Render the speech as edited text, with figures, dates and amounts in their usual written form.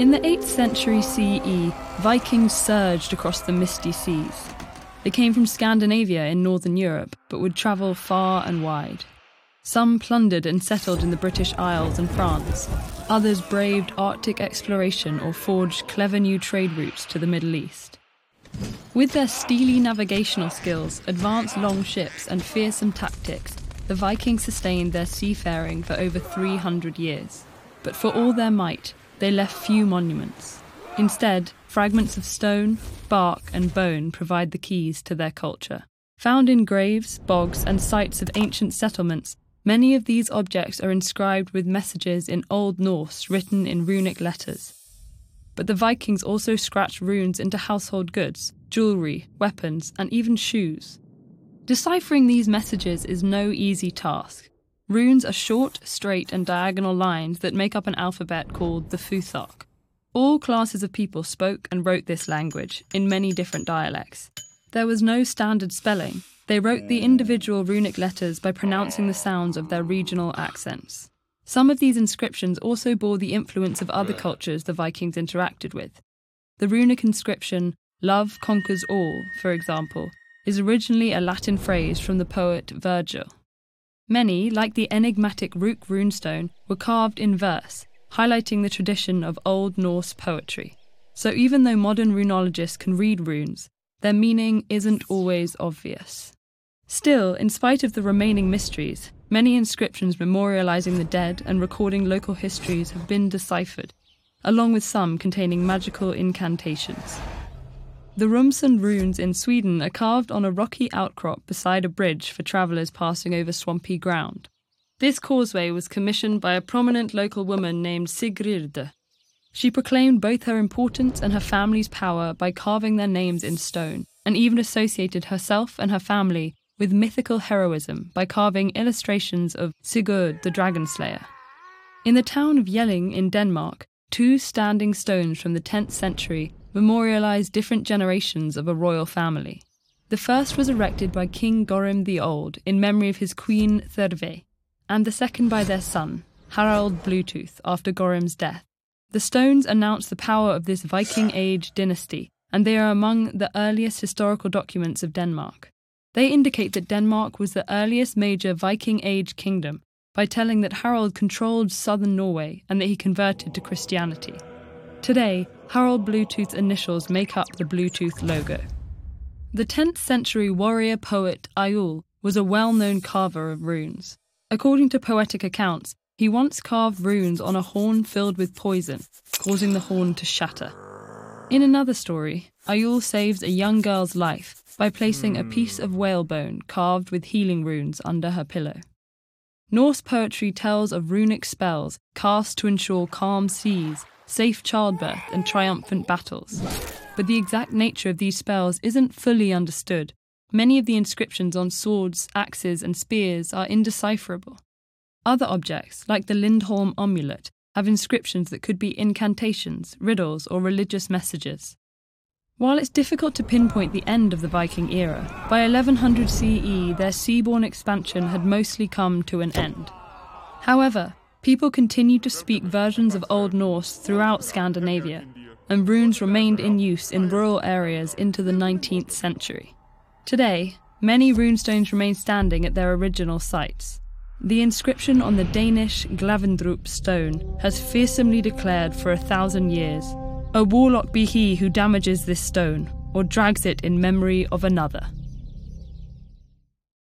In the 8th century CE, Vikings surged across the misty seas. They came from Scandinavia in northern Europe, but would travel far and wide. Some plundered and settled in the British Isles and France. Others braved Arctic exploration or forged clever new trade routes to the Middle East. With their steely navigational skills, advanced longships and fearsome tactics, the Vikings sustained their seafaring for over 300 years. But for all their might, they left few monuments. Instead, fragments of stone, bark and bone provide the keys to their culture. Found in graves, bogs and sites of ancient settlements, many of these objects are inscribed with messages in Old Norse written in runic letters. But the Vikings also scratched runes into household goods, jewellery, weapons and even shoes. Deciphering these messages is no easy task. Runes are short, straight and diagonal lines that make up an alphabet called the Futhark. All classes of people spoke and wrote this language, in many different dialects. There was no standard spelling. They wrote the individual runic letters by pronouncing the sounds of their regional accents. Some of these inscriptions also bore the influence of other cultures the Vikings interacted with. The runic inscription, "Love conquers all," for example, is originally a Latin phrase from the poet Virgil. Many, like the enigmatic Rök Runestone, were carved in verse, highlighting the tradition of Old Norse poetry. So even though modern runologists can read runes, their meaning isn't always obvious. Still, in spite of the remaining mysteries, many inscriptions memorialising the dead and recording local histories have been deciphered, along with some containing magical incantations. The Ramsund runes in Sweden are carved on a rocky outcrop beside a bridge for travellers passing over swampy ground. This causeway was commissioned by a prominent local woman named Sigrid. She proclaimed both her importance and her family's power by carving their names in stone, and even associated herself and her family with mythical heroism by carving illustrations of Sigurd the Dragon Slayer. In the town of Jelling in Denmark, two standing stones from the 10th century memorialise different generations of a royal family. The first was erected by King Gorm the Old in memory of his queen Thyrve, and the second by their son, Harald Bluetooth, after Gorm's death. The stones announce the power of this Viking Age dynasty, and they are among the earliest historical documents of Denmark. They indicate that Denmark was the earliest major Viking Age kingdom by telling that Harald controlled southern Norway and that he converted to Christianity. Today, Harald Bluetooth's initials make up the Bluetooth logo. The 10th century warrior poet Ayul was a well-known carver of runes. According to poetic accounts, he once carved runes on a horn filled with poison, causing the horn to shatter. In another story, Ayul saves a young girl's life by placing a piece of whalebone carved with healing runes under her pillow. Norse poetry tells of runic spells cast to ensure calm seas, safe childbirth and triumphant battles. But the exact nature of these spells isn't fully understood. Many of the inscriptions on swords, axes and spears are indecipherable. Other objects, like the Lindholm amulet, have inscriptions that could be incantations, riddles or religious messages. While it's difficult to pinpoint the end of the Viking era, by 1100 CE their seaborne expansion had mostly come to an end. However, people continued to speak versions of Old Norse throughout Scandinavia, and runes remained in use in rural areas into the 19th century. Today, many runestones remain standing at their original sites. The inscription on the Danish Glavendrup stone has fearsomely declared for 1,000 years, "A warlock be he who damages this stone, or drags it in memory of another."